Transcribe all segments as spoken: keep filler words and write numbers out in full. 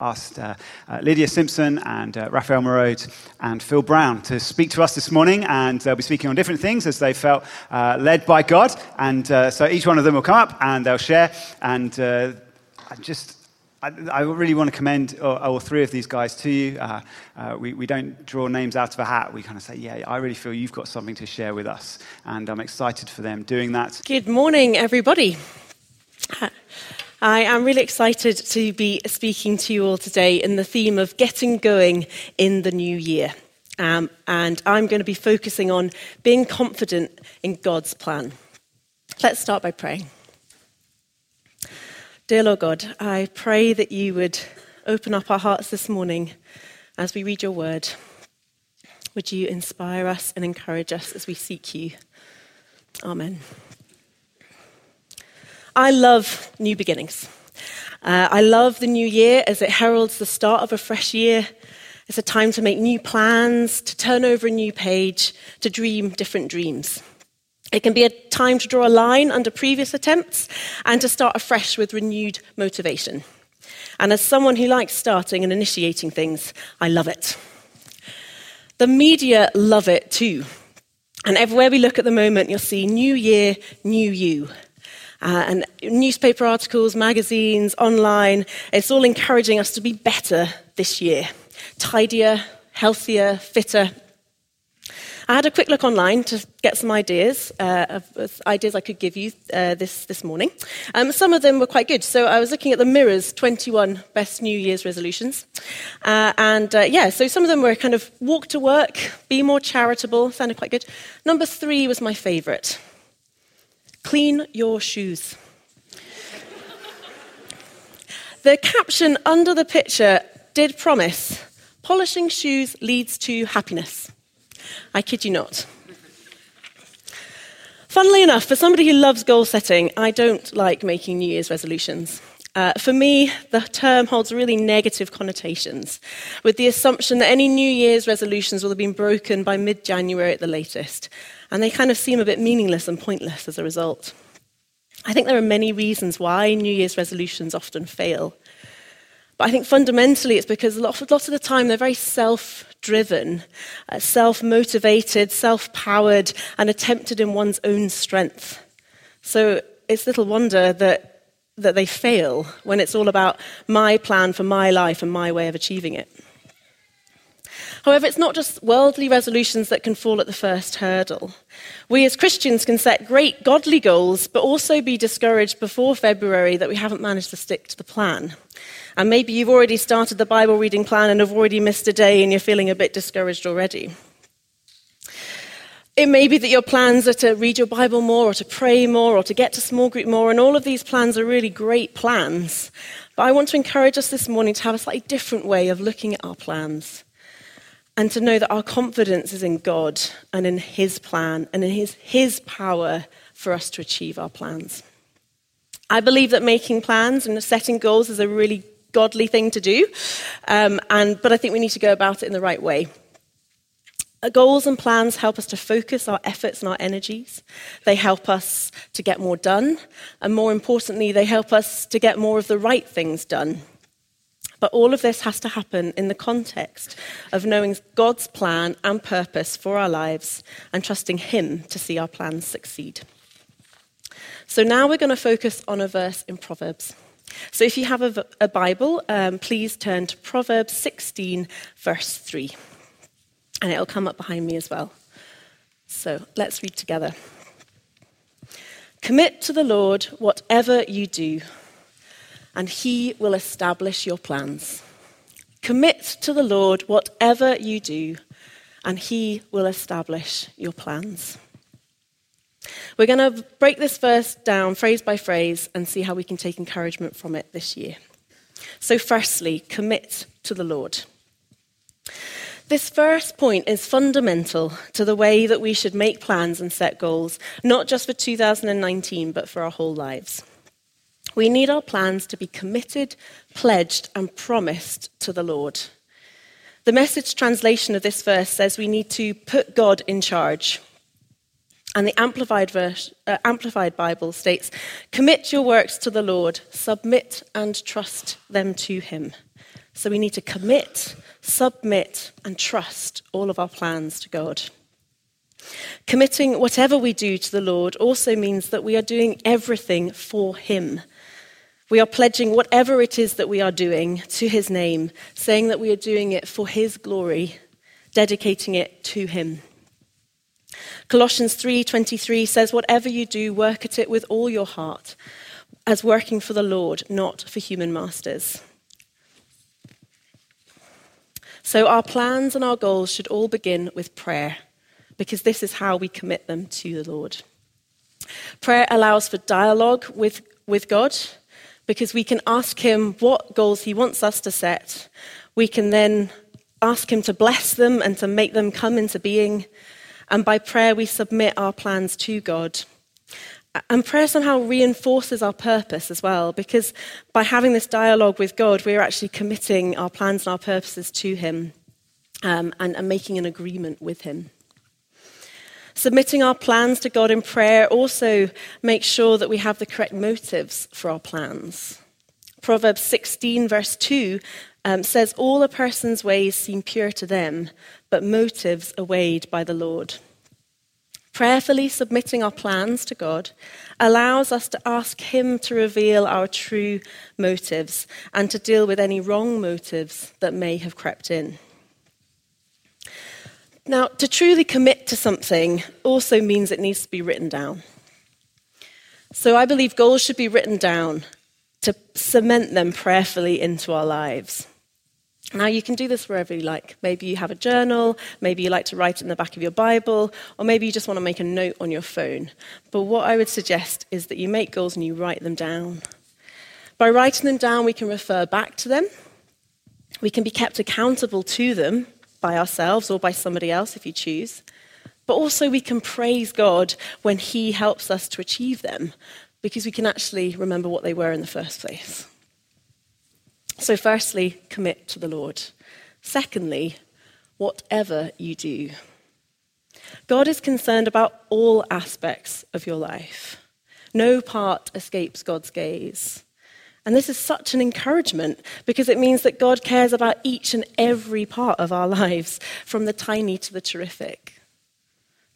asked uh, uh, Lydia Simpson and uh, Raphael Moreau and Phil Brown to speak to us this morning, and they'll be speaking on different things as they felt uh, led by God. And uh, so each one of them will come up and they'll share. And uh, I just, I, I really want to commend all, all three of these guys to you. Uh, uh, we, we don't draw names out of a hat. We kind of say, yeah, I really feel you've got something to share with us. And I'm excited for them doing that. Good morning, everybody. I am really excited to be speaking to you all today in the theme of getting going in the new year. Um, and I'm going to be focusing on being confident in God's plan. Let's start by praying. Dear Lord God, I pray that you would open up our hearts this morning as we read your word. Would you inspire us and encourage us as we seek you? Amen. I love new beginnings. Uh, I love the new year as it heralds the start of a fresh year. It's a time to make new plans, to turn over a new page, to dream different dreams. It can be a time to draw a line under previous attempts and to start afresh with renewed motivation. And as someone who likes starting and initiating things, I love it. The media love it too. And everywhere we look at the moment, you'll see new year, new you. Uh, and newspaper articles, magazines, online, it's all encouraging us to be better this year. Tidier, healthier, fitter. I had a quick look online to get some ideas, uh, of, of ideas I could give you uh, this, this morning. Um, some of them were quite good. So I was looking at the Mirror's twenty-one Best New Year's Resolutions. Uh, and uh, yeah, so some of them were kind of walk to work, be more charitable, sounded quite good. Number three was my favourite. Clean your shoes. The caption under the picture did promise, polishing shoes leads to happiness. I kid you not. Funnily enough, for somebody who loves goal setting, I don't like making New Year's resolutions. Uh, for me, the term holds really negative connotations, with the assumption that any New Year's resolutions will have been broken by mid-January at the latest, and they kind of seem a bit meaningless and pointless as a result. I think there are many reasons why New Year's resolutions often fail, but I think fundamentally it's because a lot of the time they're very self-driven, uh, self-motivated, self-powered, and attempted in one's own strength. So it's little wonder that that they fail when it's all about my plan for my life and my way of achieving it. However, it's not just worldly resolutions that can fall at the first hurdle. We as Christians can set great godly goals, but also be discouraged before February that we haven't managed to stick to the plan. And maybe you've already started the Bible reading plan and have already missed a day and you're feeling a bit discouraged already. It may be that your plans are to read your Bible more or to pray more or to get to small group more, and all of these plans are really great plans. But I want to encourage us this morning to have a slightly different way of looking at our plans and to know that our confidence is in God and in his plan and in his, his power for us to achieve our plans. I believe that making plans and setting goals is a really godly thing to do, um, and but I think we need to go about it in the right way. Our goals and plans help us to focus our efforts and our energies. They help us to get more done. And more importantly, they help us to get more of the right things done. But all of this has to happen in the context of knowing God's plan and purpose for our lives and trusting him to see our plans succeed. So now we're going to focus on a verse in Proverbs. So if you have a, a Bible, um, please turn to Proverbs sixteen, verse three. And it'll come up behind me as well. So let's read together. Commit to the Lord whatever you do, and he will establish your plans. Commit to the Lord whatever you do, and he will establish your plans. We're going to break this verse down phrase by phrase and see how we can take encouragement from it this year. So firstly, commit to the Lord. This first point is fundamental to the way that we should make plans and set goals, not just for two thousand nineteen, but for our whole lives. We need our plans to be committed, pledged, and promised to the Lord. The Message translation of this verse says we need to put God in charge. And the Amplified, verse, uh, Amplified Bible states, commit your works to the Lord, submit and trust them to him. So we need to commit, submit, and trust all of our plans to God. Committing whatever we do to the Lord also means that we are doing everything for him. We are pledging whatever it is that we are doing to his name, saying that we are doing it for his glory, dedicating it to him. Colossians three twenty-three says, "Whatever you do, work at it with all your heart, as working for the Lord, not for human masters." So our plans and our goals should all begin with prayer, because this is how we commit them to the Lord. Prayer allows for dialogue with, with God, because we can ask him what goals he wants us to set. We can then ask him to bless them and to make them come into being. And by prayer, we submit our plans to God. And prayer somehow reinforces our purpose as well, because by having this dialogue with God, we're actually committing our plans and our purposes to him, um, and, and making an agreement with him. Submitting our plans to God in prayer also makes sure that we have the correct motives for our plans. Proverbs sixteen verse two um, says, "All a person's ways seem pure to them, but motives are weighed by the Lord." Prayerfully submitting our plans to God allows us to ask him to reveal our true motives and to deal with any wrong motives that may have crept in. Now, to truly commit to something also means it needs to be written down. So I believe goals should be written down to cement them prayerfully into our lives. Now, you can do this wherever you like. Maybe you have a journal, maybe you like to write it in the back of your Bible, or maybe you just want to make a note on your phone. But what I would suggest is that you make goals and you write them down. By writing them down, we can refer back to them. We can be kept accountable to them by ourselves or by somebody else if you choose. But also we can praise God when he helps us to achieve them, because we can actually remember what they were in the first place. So firstly, commit to the Lord. Secondly, whatever you do. God is concerned about all aspects of your life. No part escapes God's gaze. And this is such an encouragement, because it means that God cares about each and every part of our lives, from the tiny to the terrific.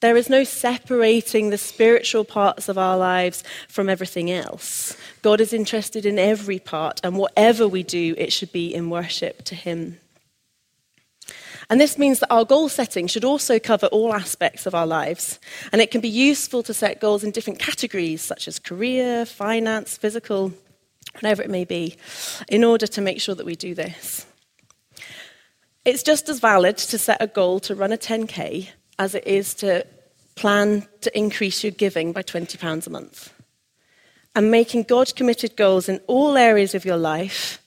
There is no separating the spiritual parts of our lives from everything else. God is interested in every part, and whatever we do, it should be in worship to him. And this means that our goal setting should also cover all aspects of our lives. And it can be useful to set goals in different categories, such as career, finance, physical, whatever it may be, in order to make sure that we do this. It's just as valid to set a goal to run a ten K as it is to plan to increase your giving by twenty pounds a month. And making God-committed goals in all areas of your life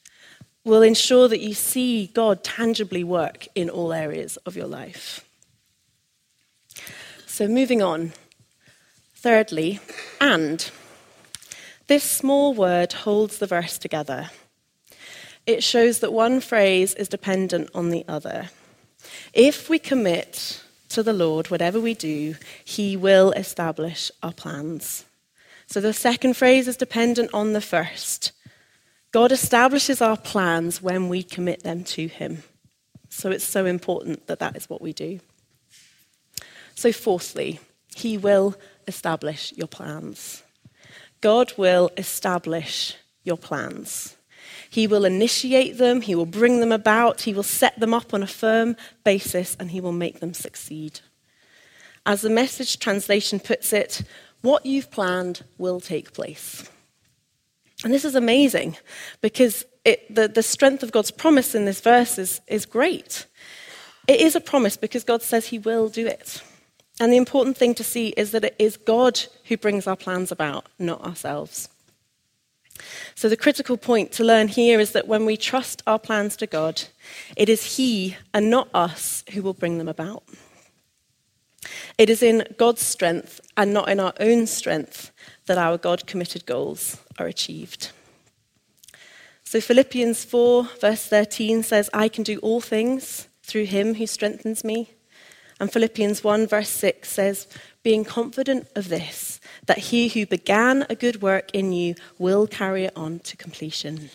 will ensure that you see God tangibly work in all areas of your life. So moving on. Thirdly, and. This small word holds the verse together. It shows that one phrase is dependent on the other. If we commit to the Lord, whatever we do, he will establish our plans. So the second phrase is dependent on the first. God establishes our plans when we commit them to him. So it's so important that that is what we do. So fourthly, he will establish your plans. God will establish your plans. He will initiate them, he will bring them about, he will set them up on a firm basis, and he will make them succeed. As the Message translation puts it, what you've planned will take place. And this is amazing, because it, the, the strength of God's promise in this verse is, is great. It is a promise because God says he will do it. And the important thing to see is that it is God who brings our plans about, not ourselves. So the critical point to learn here is that when we trust our plans to God, it is he and not us who will bring them about. It is in God's strength and not in our own strength that our God-committed goals are achieved. So Philippians four verse thirteen says, "I can do all things through him who strengthens me." And Philippians one verse six says, "Being confident of this, that he who began a good work in you will carry it on to completion."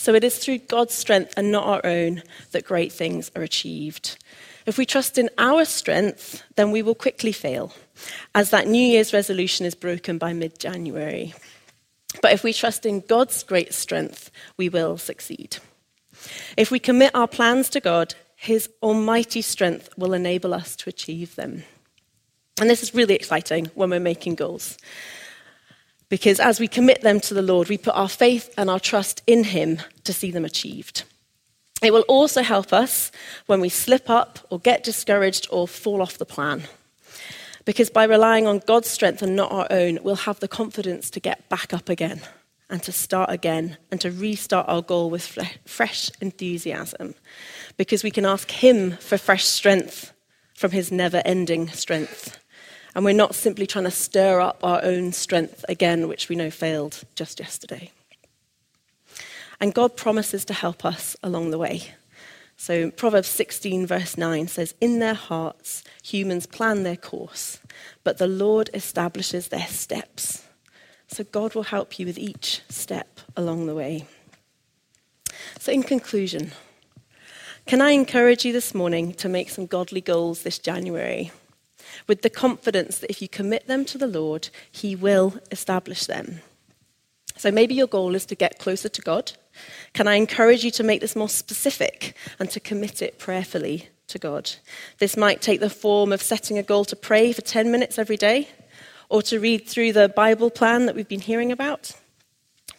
So it is through God's strength and not our own that great things are achieved. If we trust in our strength, then we will quickly fail, as that New Year's resolution is broken by mid-January. But if we trust in God's great strength, we will succeed. If we commit our plans to God, his almighty strength will enable us to achieve them. And this is really exciting when we're making goals, because as we commit them to the Lord, we put our faith and our trust in him to see them achieved. It will also help us when we slip up or get discouraged or fall off the plan, because by relying on God's strength and not our own, we'll have the confidence to get back up again and to start again and to restart our goal with fresh enthusiasm, because we can ask him for fresh strength from his never-ending strength. And we're not simply trying to stir up our own strength again, which we know failed just yesterday. And God promises to help us along the way. So Proverbs sixteen verse nine says, "In their hearts, humans plan their course, but the Lord establishes their steps." So God will help you with each step along the way. So in conclusion, can I encourage you this morning to make some godly goals this January, with the confidence that if you commit them to the Lord, he will establish them. So maybe your goal is to get closer to God. Can I encourage you to make this more specific and to commit it prayerfully to God? This might take the form of setting a goal to pray for ten minutes every day, or to read through the Bible plan that we've been hearing about.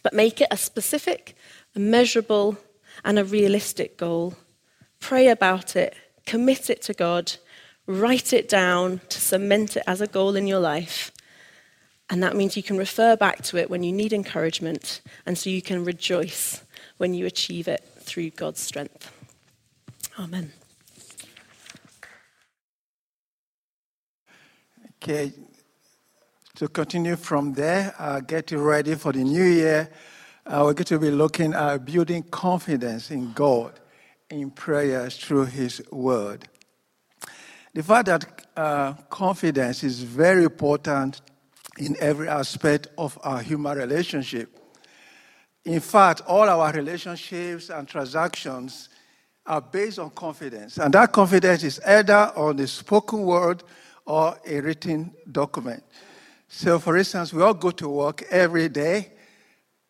But make it a specific, a measurable, and a realistic goal. Pray about it, commit it to God, write it down to cement it as a goal in your life. And that means you can refer back to it when you need encouragement, and so you can rejoice when you achieve it through God's strength. Amen. Okay, to continue from there, uh, get you ready for the new year. Uh, we're going to be looking at building confidence in God in prayers through his word. The fact that uh, confidence is very important in every aspect of our human relationship. In fact, all our relationships and transactions are based on confidence. And that confidence is either on the spoken word or a written document. So, for instance, we all go to work every day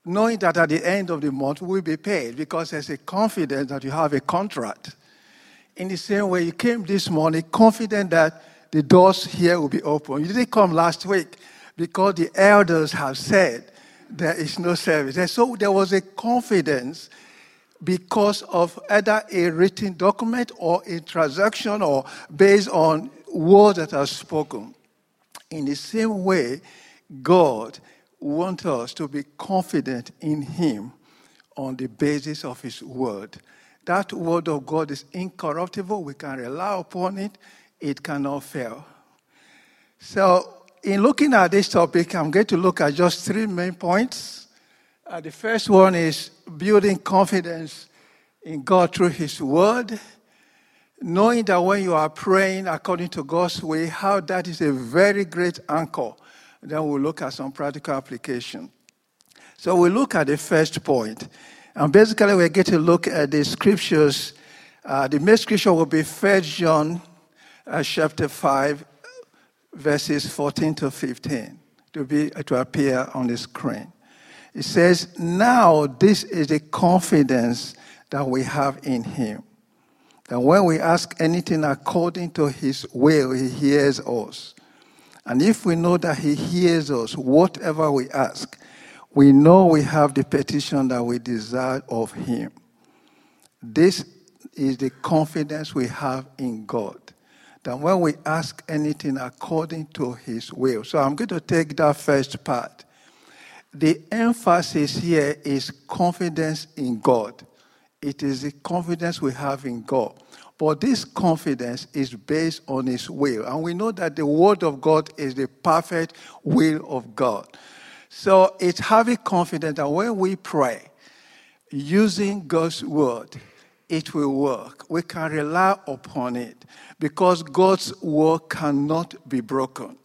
knowing that at the end of the month we'll be paid, because there's a confidence that you have a contract. In the same way, you came this morning confident that the doors here will be open. You didn't come last week because the elders have said there is no service. And so there was a confidence because of either a written document or a transaction or based on words that are spoken. In the same way, God wants us to be confident in him on the basis of his word. That word of God is incorruptible. We can rely upon it. It cannot fail. So in looking at this topic, I'm going to look at just three main points. Uh, the first one is building confidence in God through his word. Knowing that when you are praying according to God's way, how that is a very great anchor. Then we'll look at some practical application. So we'll look at the first point. And basically, we're going to look at the scriptures. Uh, the main scripture will be First John uh, chapter five, verses fourteen to fifteen, to be to appear on the screen. It says, "Now this is the confidence that we have in him, that when we ask anything according to his will, he hears us. And if we know that he hears us, whatever we ask, we know we have the petition that we desire of him." This is the confidence we have in God, that when we ask anything according to his will. So I'm going to take that first part. The emphasis here is confidence in God. It is the confidence we have in God. But this confidence is based on his will. And we know that the word of God is the perfect will of God. So it's having confidence that when we pray, using God's word, it will work. We can rely upon it because God's word cannot be broken.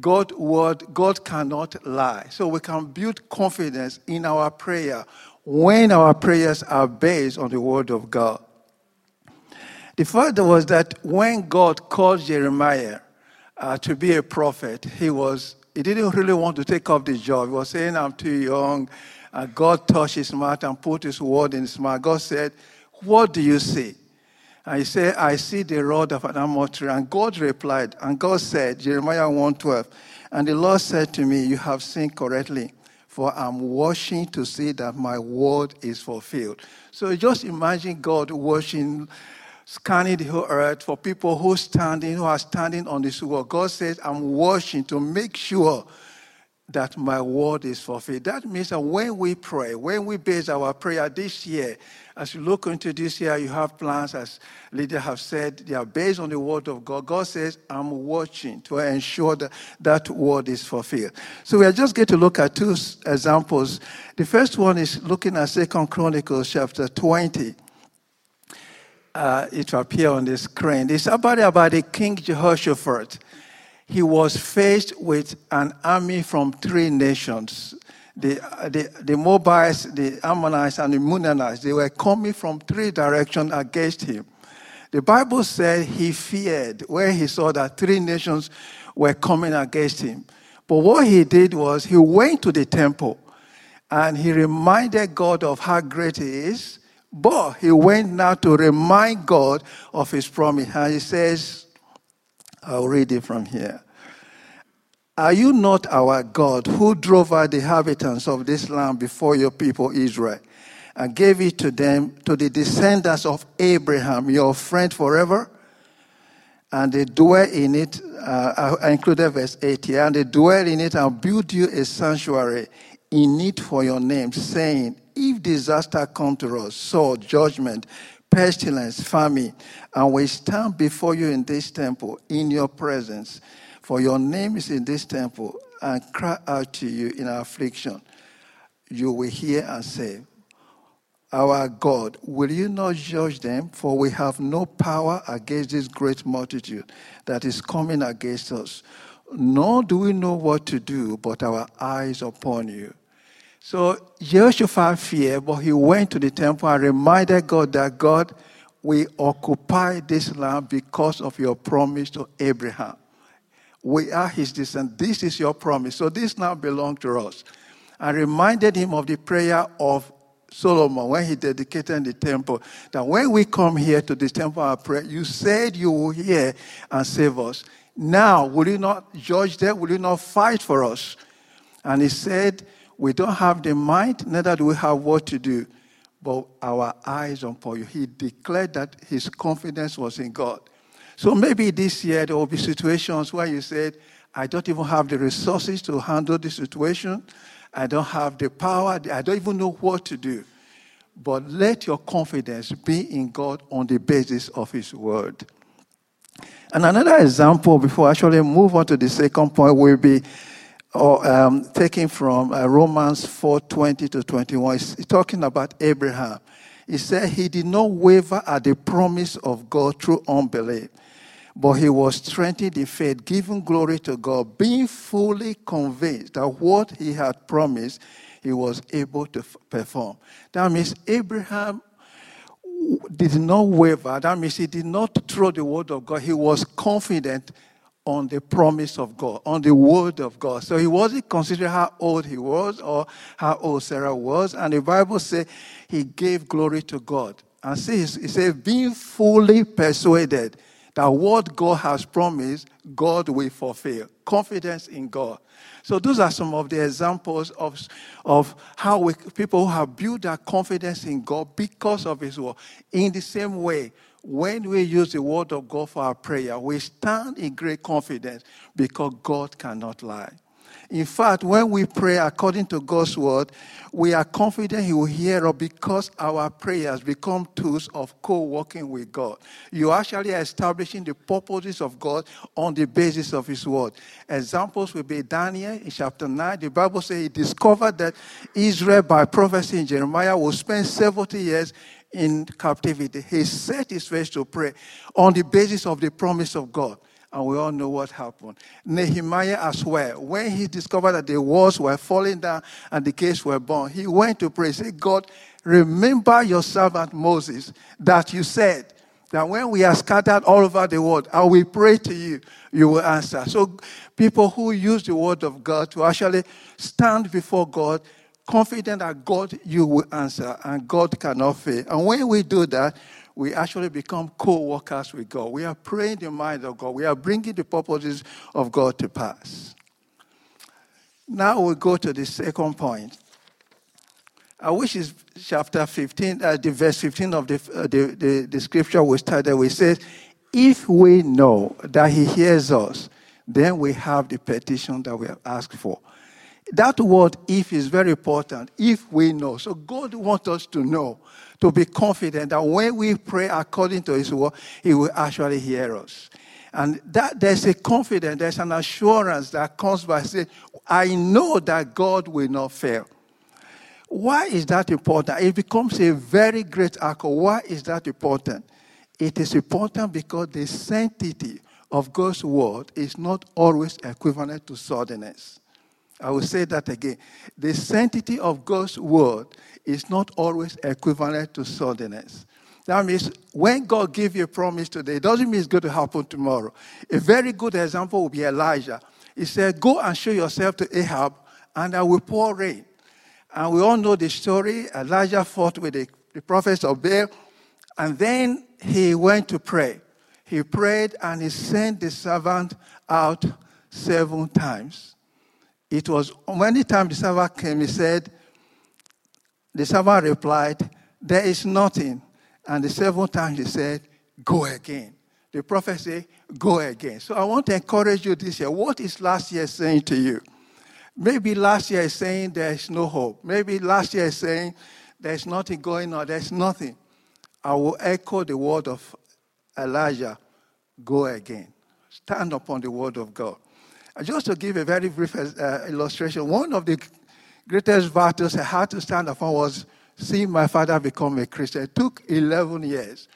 God's word, God cannot lie. So we can build confidence in our prayer when our prayers are based on the word of God. The fact was that when God called Jeremiah uh, to be a prophet, he was he didn't really want to take up the job. He was saying, I'm too young. Uh, God touched his mouth and put his word in his mouth. God said, what do you see? And he said, I see the rod of an almond tree. And God replied, and God said, Jeremiah one twelve, and the Lord said to me, you have seen correctly, for I'm watching to see that my word is fulfilled. So just imagine God watching, scanning the whole earth for people who standing, who are standing on this word. God says, I'm watching to make sure that my word is fulfilled. That means that when we pray, when we base our prayer this year, as you look into this year, you have plans, as Lydia have said, they are based on the word of God. God says, I'm watching to ensure that that word is fulfilled. So we are just going to look at two examples. The first one is looking at Second Chronicles chapter twenty. Uh, it will appear on the screen. It's about, about the King Jehoshaphat. He was faced with an army from three nations. The, the, the Moabites, the Ammonites, and the Munanites, they were coming from three directions against him. The Bible said he feared when he saw that three nations were coming against him. But what he did was he went to the temple and he reminded God of how great he is. But he went now to remind God of his promise. And he says, I'll read it from here. Are you not our God, who drove out the inhabitants of this land before your people Israel and gave it to them, to the descendants of Abraham, your friend forever? And they dwell in it, uh, I included verse eight here, and they dwell in it and build you a sanctuary in it for your name, saying, if disaster come to us, so judgment, pestilence, famine, and we stand before you in this temple, in your presence, for your name is in this temple, and cry out to you in our affliction. You will hear and say, our God, will you not judge them? For we have no power against this great multitude that is coming against us. Nor do we know what to do, but our eyes upon you. So Jehoshaphat feared, but he went to the temple and reminded God that, God, we occupy this land because of your promise to Abraham. We are his descendants. This is your promise. So this now belongs to us. And reminded him of the prayer of Solomon when he dedicated the temple, that when we come here to this temple and pray, you said you will hear and save us. Now, will you not judge them? Will you not fight for us? And he said, we don't have the mind, neither do we have what to do, but our eyes on you. He declared that his confidence was in God. So maybe this year there will be situations where you said, I don't even have the resources to handle this situation. I don't have the power. I don't even know what to do. But let your confidence be in God on the basis of his word. And another example before I actually move on to the second point will be Or um, taken from uh, Romans four twenty to twenty-one. It's talking about Abraham. He said he did not waver at the promise of God through unbelief, but he was strengthened in faith, giving glory to God, being fully convinced that what he had promised, he was able to f- perform. That means Abraham did not waver. That means he did not throw the word of God. He was confident on the promise of God, on the word of God. So he wasn't considering how old he was or how old Sarah was. And the Bible says he gave glory to God. And see, he says, being fully persuaded that what God has promised, God will fulfill. Confidence in God. So those are some of the examples of, of how we, people who have built their confidence in God because of his word. In the same way, when we use the word of God for our prayer, we stand in great confidence because God cannot lie. In fact, when we pray according to God's word, we are confident he will hear us because our prayers become tools of co-working with God. You actually are establishing the purposes of God on the basis of his word. Examples will be Daniel in chapter nine. The Bible says he discovered that Israel, by prophecy in Jeremiah, will spend seventy years in captivity. He set his face to pray on the basis of the promise of God. and we all know what happened. Nehemiah as well, when he discovered that the walls were falling down and the gates were burned, he went to pray, say, God, remember your servant Moses, that you said that when we are scattered all over the world, I will pray to you, you will answer. So people who use the word of God to actually stand before God, confident that God, you will answer, and God cannot fail. And when we do that, we actually become co-workers with God. We are praying the mind of God. We are bringing the purposes of God to pass. Now we'll go to the second point, uh, which is chapter fifteen, uh, the verse fifteen of the, uh, the, the, the scripture we started with. It says, if we know that he hears us, then we have the petition that we have asked for. That word if is very important, if we know. So God wants us to know, to be confident that when we pray according to his word, he will actually hear us. And that there's a confidence, there's an assurance that comes by saying, I know that God will not fail. Why is that important? It becomes a very great anchor. Why is that important? It is important because the sanctity of God's word is not always equivalent to suddenness. I will say that again. The sanctity of God's word is not always equivalent to suddenness. That means when God gives you a promise today, it doesn't mean it's going to happen tomorrow. A very good example would be Elijah. He said, go and show yourself to Ahab, and I will pour rain. And we all know the story. Elijah fought with the, the prophets of Baal, and then he went to pray. He prayed, and he sent the servant out seven times. It was many times the servant came, he said, the servant replied, there is nothing. And the seventh time he said, go again. The prophet said, go again. So I want to encourage you this year. What is last year saying to you? Maybe last year is saying there is no hope. Maybe last year is saying there is nothing going on. There is nothing. I will echo the word of Elijah, go again. Stand upon the word of God. Just to give a very brief uh, illustration, one of the greatest battles I had to stand upon was seeing my father become a Christian. It took eleven years.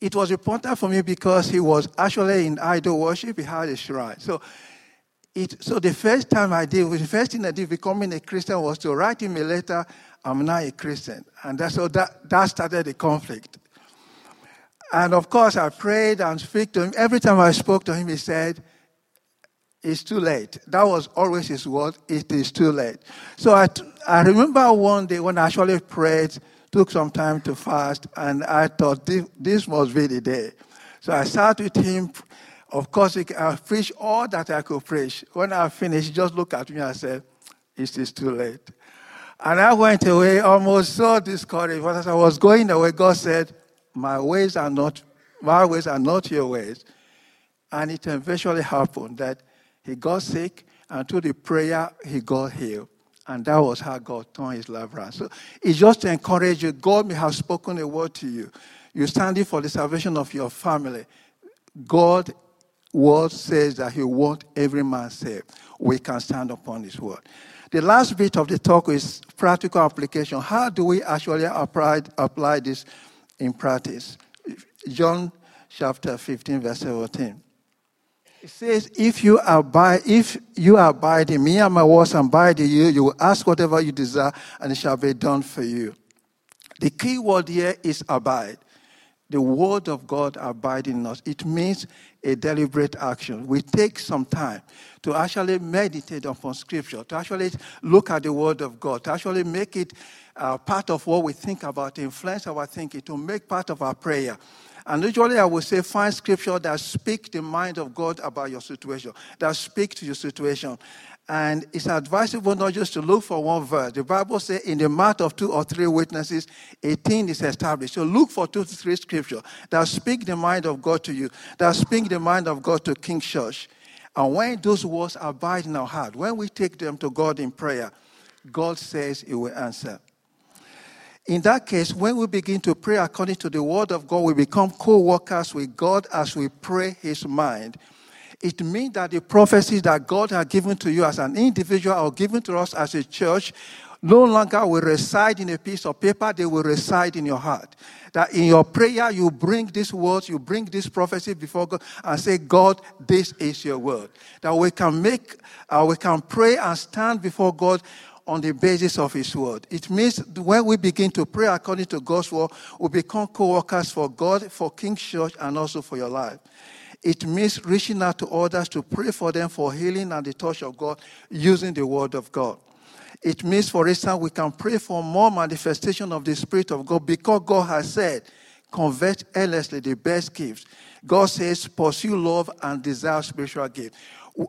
It was important for me because he was actually in idol worship. He had a shrine. So it, so the first time I did, the first thing I did becoming a Christian was to write him a letter, I'm not a Christian. And that's, so that, that started the conflict. And of course, I prayed and speak to him. Every time I spoke to him, he said, it's too late. That was always his word. It is too late. So I, t- I remember one day when I actually prayed, took some time to fast, and I thought this, this must be the day. So I sat with him. Of course, I preached all that I could preach. When I finished, he just looked at me and said, it is too late. And I went away almost so discouraged. But as I was going away, God said, my ways are not, my ways are not your ways. And it eventually happened that he got sick, and through the prayer, he got healed. And that was how God turned his life around. So it's just to encourage you. God may have spoken a word to you. You're standing for the salvation of your family. God's word says that he wants every man saved. We can stand upon his word. The last bit of the talk is practical application. How do we actually apply, apply this in practice? John chapter fifteen, verse seventeen. It says, if you abide, if you abide in me and my words abide in you, you will ask whatever you desire and it shall be done for you. The key word here is abide. The word of God abide in us. It means a deliberate action. We take some time to actually meditate upon scripture, to actually look at the word of God, to actually make it uh, part of what we think about, to influence our thinking, to make part of our prayer. And usually I would say find scripture that speaks the mind of God about your situation, that speaks to your situation. And it's advisable not just to look for one verse. The Bible says in the mouth of two or three witnesses, a thing is established. So look for two to three scriptures that speak the mind of God to you, that speak the mind of God to King's Church. And when those words abide in our heart, when we take them to God in prayer, God says he will answer. In that case, when we begin to pray according to the word of God, we become co-workers with God as we pray his mind. It means that the prophecies that God has given to you as an individual or given to us as a church, no longer will reside in a piece of paper, they will reside in your heart. That in your prayer, you bring these words, you bring this prophecy before God and say, God, this is your word. That we can make, uh, we can pray and stand before God on the basis of his word. It means when we begin to pray according to God's word, we become co-workers for God, for King's Church, and also for your life. It means reaching out to others to pray for them for healing and the touch of God using the word of God. It means, for instance, we can pray for more manifestation of the Spirit of God because God has said, convert earnestly the best gifts. God says, pursue love and desire spiritual gifts.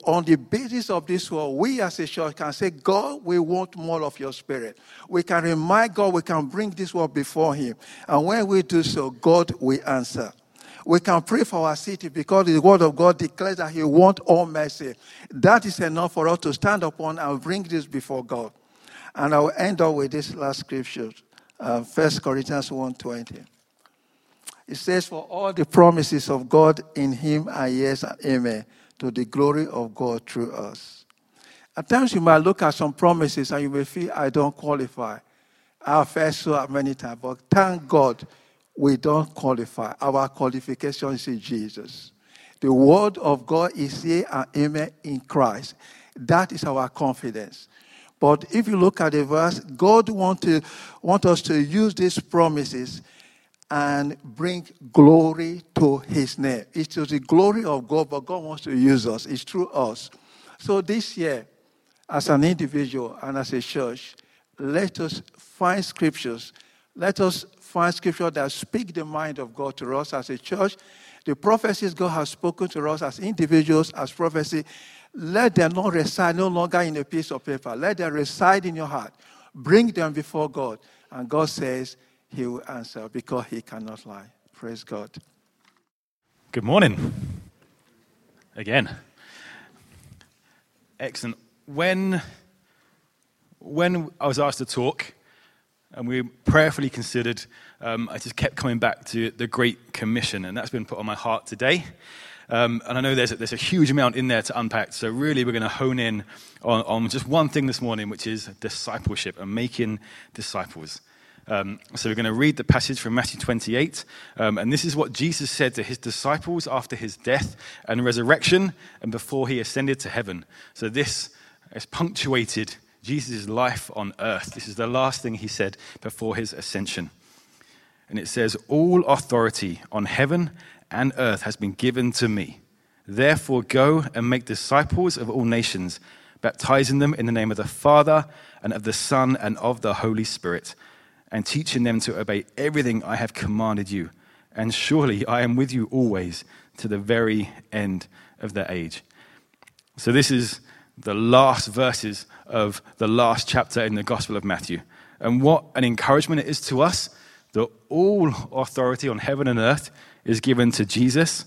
On the basis of this word, we as a church can say, God, we want more of your Spirit. We can remind God, we can bring this word before him. And when we do so, God will answer. We can pray for our city because the word of God declares that he wants all mercy. That is enough for us to stand upon and bring this before God. And I will end up with this last scripture, uh, First Corinthians one twenty. It says, for all the promises of God in him are yes and amen, to the glory of God through us. At times you might look at some promises and you may feel, I don't qualify. I've heard so many times, but thank God, we don't qualify. Our qualification is in Jesus. The word of God is here and amen in Christ. That is our confidence. But if you look at the verse, God want to want us to use these promises and bring glory to his name. It's to the glory of God, but God wants to use us. It's through us. So this year, as an individual and as a church, let us find scriptures. Let us find scripture that speak the mind of God to us as a church. The prophecies God has spoken to us as individuals, as prophecy, let them not reside no longer in a piece of paper. Let them reside in your heart. Bring them before God. And God says he will answer because he cannot lie. Praise God. Good morning. Again. Excellent. When, when I was asked to talk, and we prayerfully considered, um, I just kept coming back to the Great Commission, and that's been put on my heart today. Um, and I know there's a, there's a huge amount in there to unpack, so really we're going to hone in on, on just one thing this morning, which is discipleship and making disciples. Um, so we're going to read the passage from Matthew twenty-eight, um, and this is what Jesus said to his disciples after his death and resurrection and before he ascended to heaven. So this is punctuated Jesus' life on earth. This is the last thing he said before his ascension. And it says, all authority on heaven and earth has been given to me. Therefore go and make disciples of all nations, baptizing them in the name of the Father and of the Son and of the Holy Spirit, and teaching them to obey everything I have commanded you. And surely I am with you always to the very end of the age. So this is the last verses of the last chapter in the Gospel of Matthew. And what an encouragement it is to us that all authority on heaven and earth is given to Jesus.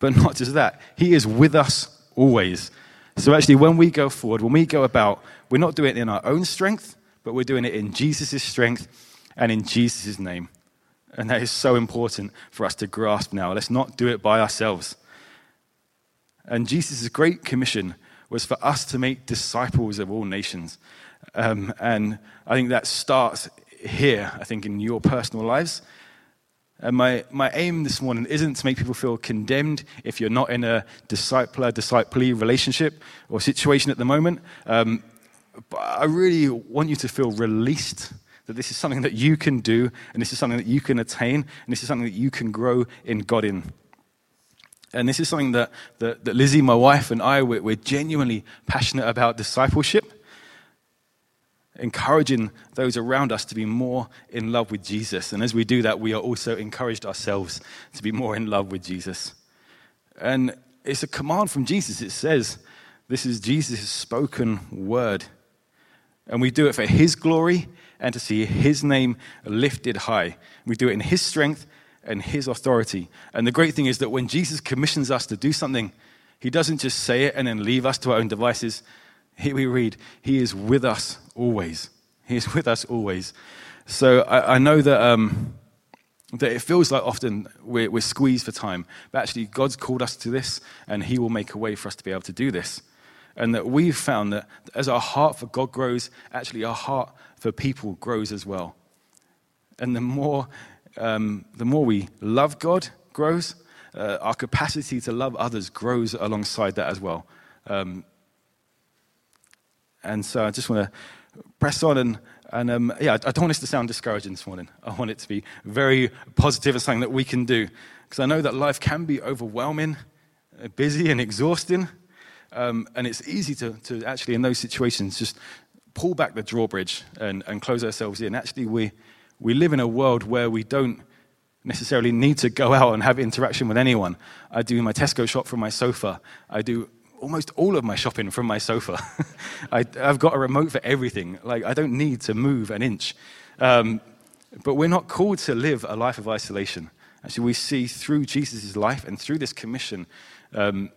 But not just that, he is with us always. So actually when we go forward, when we go about, we're not doing it in our own strength, but we're doing it in Jesus' strength and in Jesus' name. And that is so important for us to grasp now. Let's not do it by ourselves. And Jesus' great commission was for us to make disciples of all nations. Um, and I think that starts here, I think, in your personal lives. And my, my aim this morning isn't to make people feel condemned if you're not in a discipler-disciplee relationship or situation at the moment. Um, but I really want you to feel released that this is something that you can do, and this is something that you can attain, and this is something that you can grow in God in. And this is something that, that, that Lizzie, my wife, and I, we're, we're genuinely passionate about discipleship, encouraging those around us to be more in love with Jesus. And as we do that, we are also encouraged ourselves to be more in love with Jesus. And it's a command from Jesus. It says, this is Jesus' spoken word. And we do it for his glory and to see his name lifted high. We do it in his strength and his authority. And the great thing is that when Jesus commissions us to do something, he doesn't just say it and then leave us to our own devices. Here we read, he is with us always. He is with us always. So I, I know that um, that it feels like often we're, we're squeezed for time, but actually God's called us to this, and he will make a way for us to be able to do this. And that we've found that as our heart for God grows, actually our heart for people grows as well. And the more um, the more we love God grows, uh, our capacity to love others grows alongside that as well. Um, and so I just want to press on and, and um, yeah, I don't want this to sound discouraging this morning. I want it to be very positive and something that we can do. Because I know that life can be overwhelming, busy and exhausting. Um, and it's easy to, to actually, in those situations, just pull back the drawbridge and, and close ourselves in. Actually, we we live in a world where we don't necessarily need to go out and have interaction with anyone. I do my Tesco shop from my sofa. I do almost all of my shopping from my sofa. I, I've got a remote for everything. Like, I don't need to move an inch. Um, but we're not called to live a life of isolation. Actually, we see through Jesus' life and through this commission, um,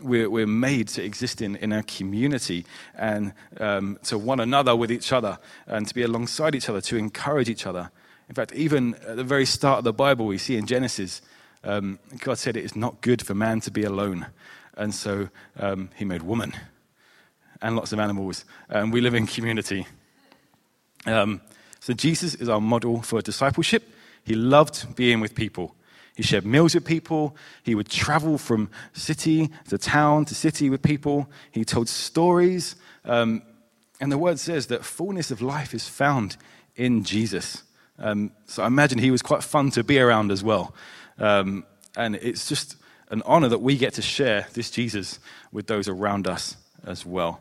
we're, we're made to exist in, in our community and um, to one another with each other and to be alongside each other, to encourage each other. In fact, even at the very start of the Bible, we see in Genesis, um, God said it is not good for man to be alone. And so um, he made woman and lots of animals. And we live in community. Um, so Jesus is our model for discipleship. He loved being with people. He shared meals with people. He would travel from city to town to city with people. He told stories. Um, and the word says that fullness of life is found in Jesus. Um, so I imagine he was quite fun to be around as well. Um, and it's just an honor that we get to share this Jesus with those around us as well.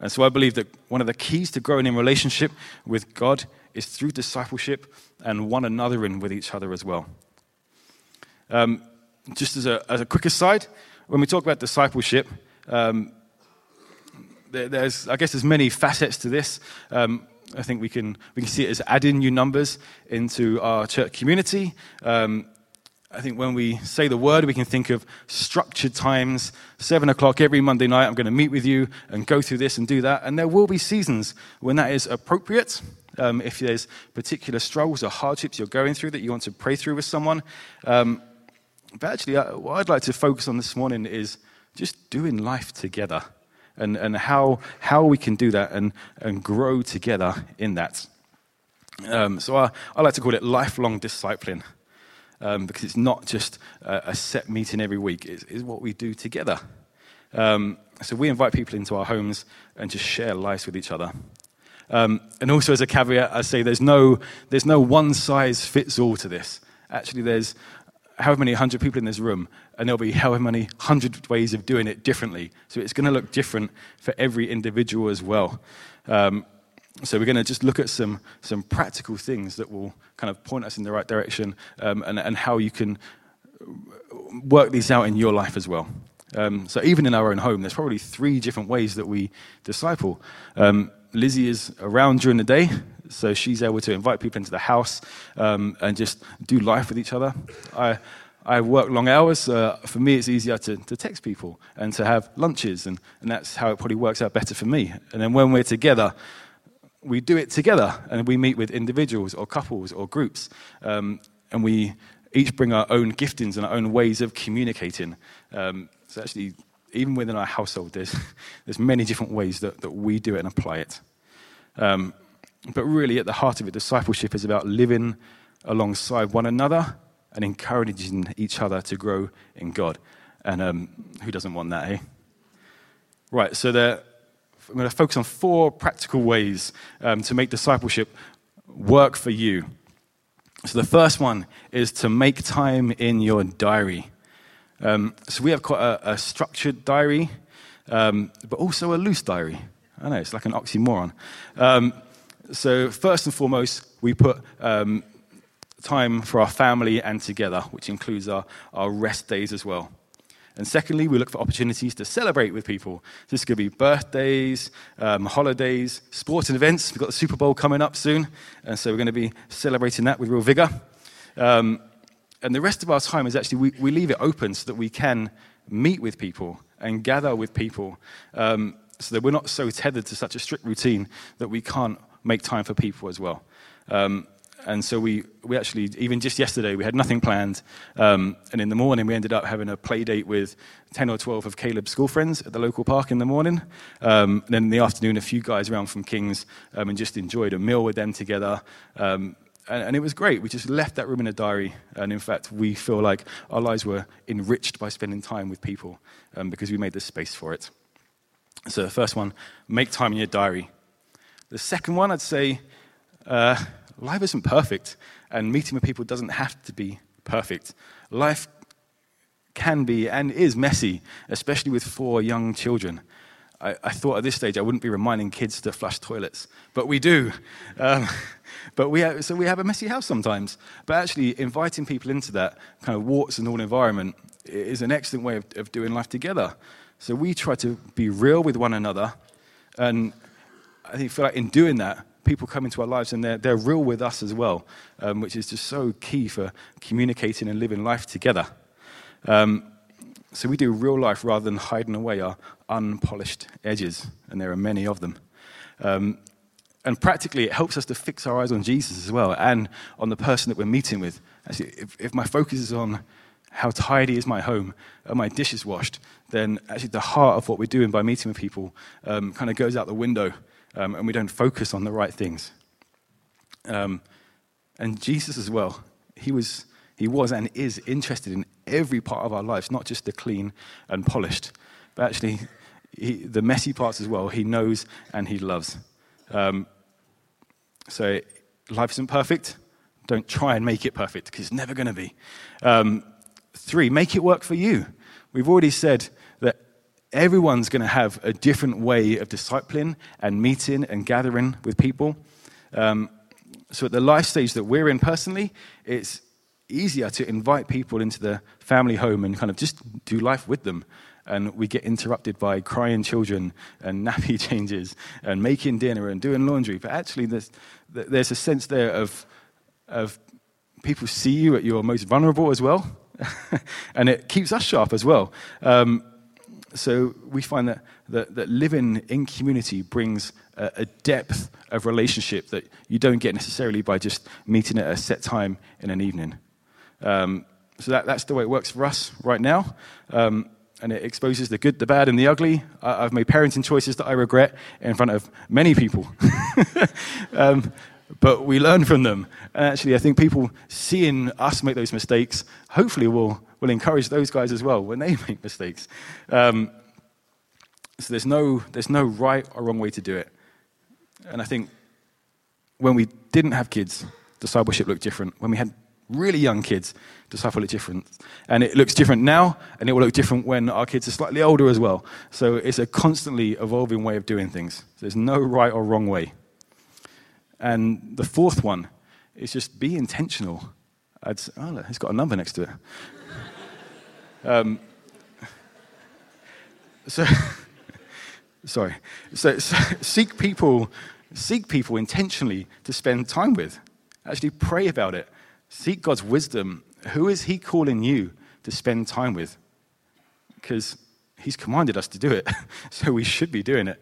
And so I believe that one of the keys to growing in relationship with God is through discipleship and one another in with each other as well. Um, just as a, as a quick aside, when we talk about discipleship, um, there, there's I guess there's many facets to this. Um, I think we can we can see it as adding new numbers into our church community. Um, I think when we say the word, we can think of structured times, seven o'clock every Monday night, I'm going to meet with you and go through this and do that. And there will be seasons when that is appropriate. Um, if there's particular struggles or hardships you're going through that you want to pray through with someone. Um, but actually, I, what I'd like to focus on this morning is just doing life together and, and how how we can do that and, and grow together in that. Um, so I, I like to call it lifelong discipling um, because it's not just a, a set meeting every week. It's, it's what we do together. Um, so we invite people into our homes and just share lives with each other. Um, and also as a caveat, I say there's no there's no one-size-fits-all to this. Actually, there's however many hundred people in this room, and there'll be however many hundred ways of doing it differently. So it's going to look different for every individual as well. Um, so we're going to just look at some some practical things that will kind of point us in the right direction um, and, and how you can work these out in your life as well. Um, so even in our own home, there's probably three different ways that we disciple. Um Lizzie is around during the day, so she's able to invite people into the house um, and just do life with each other. I I work long hours. So for me, it's easier to, to text people and to have lunches, and, and that's how it probably works out better for me. And then when we're together, we do it together, and we meet with individuals or couples or groups, um, and we each bring our own giftings and our own ways of communicating. Um, so actually, even within our household, there's there's many different ways that, that we do it and apply it. Um, but really, at the heart of it, discipleship is about living alongside one another and encouraging each other to grow in God. And um, who doesn't want that, eh? Right, so there, I'm going to focus on four practical ways um, to make discipleship work for you. So the first one is to make time in your diary. Um, so we have quite a, a structured diary, um, but also a loose diary. I know, it's like an oxymoron. Um, so first and foremost, we put um, time for our family and together, which includes our, our rest days as well. And secondly, we look for opportunities to celebrate with people. So this could be birthdays, um, holidays, sports and events. We've got the Super Bowl coming up soon, and so we're going to be celebrating that with real vigor. Um And the rest of our time is actually, we, we leave it open so that we can meet with people and gather with people um, so that we're not so tethered to such a strict routine that we can't make time for people as well. Um, And so we, we actually, even just yesterday, we had nothing planned. Um, and in the morning, we ended up having a play date with ten or twelve of Caleb's school friends at the local park in the morning. Um, and then in the afternoon, a few guys around from King's um, and just enjoyed a meal with them together. Um, and, and it was great. We just left that room in a diary. And in fact, we feel like our lives were enriched by spending time with people um, because we made the space for it. So the first one, make time in your diary. The second one, I'd say... Uh, Life isn't perfect, and meeting with people doesn't have to be perfect. Life can be and is messy, especially with four young children. I, I thought at this stage I wouldn't be reminding kids to flush toilets, but we do. Um, but we have, so we have a messy house sometimes. But actually, inviting people into that kind of warts and all environment is an excellent way of, of doing life together. So we try to be real with one another, and I think feel like in doing that, people come into our lives and they're, they're real with us as well, um, which is just so key for communicating and living life together. Um, so we do real life rather than hiding away our unpolished edges, and there are many of them. Um, and practically, it helps us to fix our eyes on Jesus as well and on the person that we're meeting with. Actually, if, if my focus is on how tidy is my home, are my dishes washed, then actually the heart of what we're doing by meeting with people um, kind of goes out the window. Um, and we don't focus on the right things. Um, and Jesus as well, he was he was and is interested in every part of our lives, not just the clean and polished, but actually he, the messy parts as well, he knows and he loves. Um, so life isn't perfect. Don't try and make it perfect, because it's never going to be. Um, three, make it work for you. We've already said that everyone's going to have a different way of discipling and meeting and gathering with people. Um, so at the life stage that we're in personally, it's easier to invite people into the family home and kind of just do life with them. And we get interrupted by crying children and nappy changes and making dinner and doing laundry. But actually, there's, there's a sense there of, of people see you at your most vulnerable as well. And it keeps us sharp as well. Um, So we find that, that, that living in community brings a, a depth of relationship that you don't get necessarily by just meeting at a set time in an evening. Um, so that, that's the way it works for us right now. Um, and it exposes the good, the bad, and the ugly. I, I've made parenting choices that I regret in front of many people. um, but we learn from them. And actually, I think people seeing us make those mistakes hopefully will... We'll encourage those guys as well when they make mistakes. Um, so there's no there's no right or wrong way to do it. And I think when we didn't have kids, discipleship looked different. When we had really young kids, discipleship looked different. And it looks different now, and it will look different when our kids are slightly older as well. So it's a constantly evolving way of doing things. There's no right or wrong way. And the fourth one is just be intentional. I'd say, oh, look, it's got a number next to it. Um, so, sorry. So, so seek people, seek people intentionally to spend time with. Actually, pray about it. Seek God's wisdom. Who is He calling you to spend time with? Because He's commanded us to do it, so we should be doing it.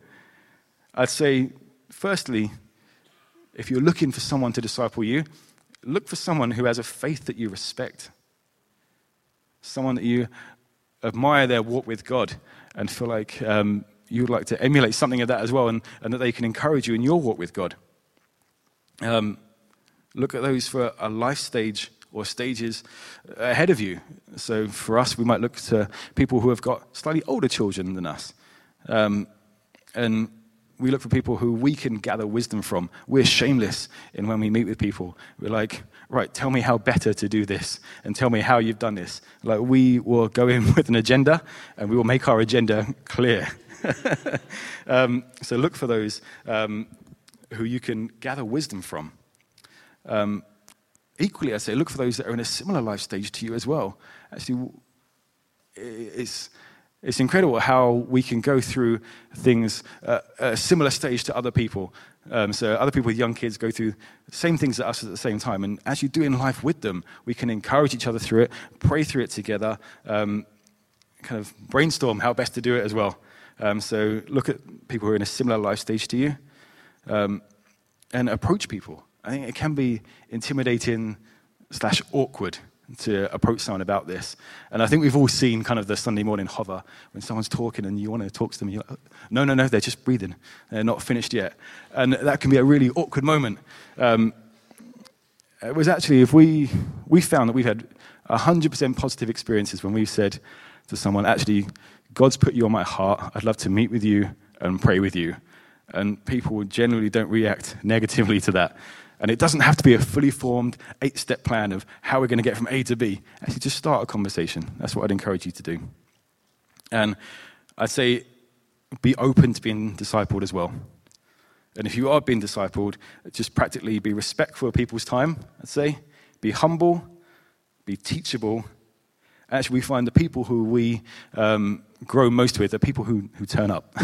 I'd say, firstly, if you're looking for someone to disciple you, look for someone who has a faith that you respect. Someone that you admire their walk with God and feel like um, you would like to emulate something of that as well, and, and that they can encourage you in your walk with God. Um, look at those for a life stage or stages ahead of you. So for us, we might look to people who have got slightly older children than us. Um, and we look for people who we can gather wisdom from. We're shameless in when we meet with people. We're like, right, tell me how better to do this, and tell me how you've done this. Like, we will go in with an agenda, and we will make our agenda clear. um, so look for those um, who you can gather wisdom from. Um, equally, I say, look for those that are in a similar life stage to you as well. Actually, it's... It's incredible how we can go through things at a similar stage to other people. Um, so other people with young kids go through the same things as us at the same time. And as you do in life with them, we can encourage each other through it, pray through it together, um, kind of brainstorm how best to do it as well. Um, so look at people who are in a similar life stage to you, um, and approach people. I think it can be intimidating slash awkward to approach someone about this. And I think we've all seen kind of the Sunday morning hover when someone's talking and you want to talk to them. And you're like, no, no, no, they're just breathing. They're not finished yet. And that can be a really awkward moment. Um, it was actually, if we we found that we've had one hundred percent positive experiences when we've said to someone, actually, God's put you on my heart. I'd love to meet with you and pray with you. And people generally don't react negatively to that. And it doesn't have to be a fully formed eight-step plan of how we're going to get from A to B. Actually, just start a conversation. That's what I'd encourage you to do. And I'd say be open to being discipled as well. And if you are being discipled, just practically be respectful of people's time, I'd say. Be humble. Be teachable. Actually, we find the people who we um, grow most with are people who, who turn up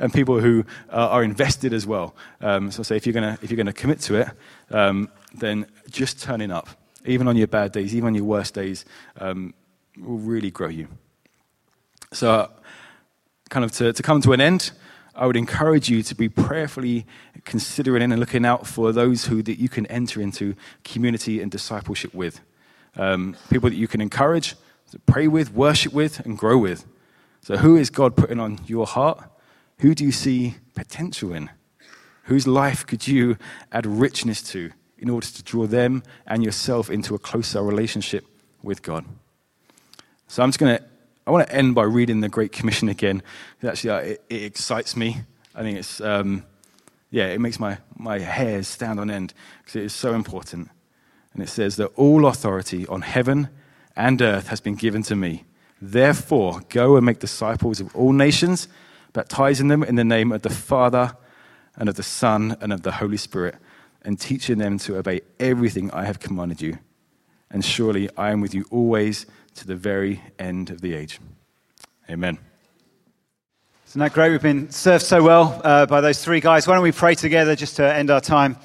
and people who uh, are invested as well. Um, so I say if you're gonna if you're gonna commit to it, um, then just turning up, even on your bad days, even on your worst days, um, will really grow you. So, uh, kind of to, to come to an end, I would encourage you to be prayerfully considering and looking out for those who that you can enter into community and discipleship with. Um, people that you can encourage, to pray with, worship with, and grow with. So who is God putting on your heart? Who do you see potential in? Whose life could you add richness to in order to draw them and yourself into a closer relationship with God? So I'm just going to, I want to end by reading the Great Commission again. Actually, uh, it, it excites me. I think it's, um, yeah, it makes my, my hairs stand on end because it is so important. And it says that all authority on heaven and earth has been given to me. Therefore, go and make disciples of all nations, baptizing them in the name of the Father and of the Son and of the Holy Spirit, and teaching them to obey everything I have commanded you. And surely I am with you always to the very end of the age. Amen. Isn't that great? We've been served so well uh, by those three guys. Why don't we pray together just to end our time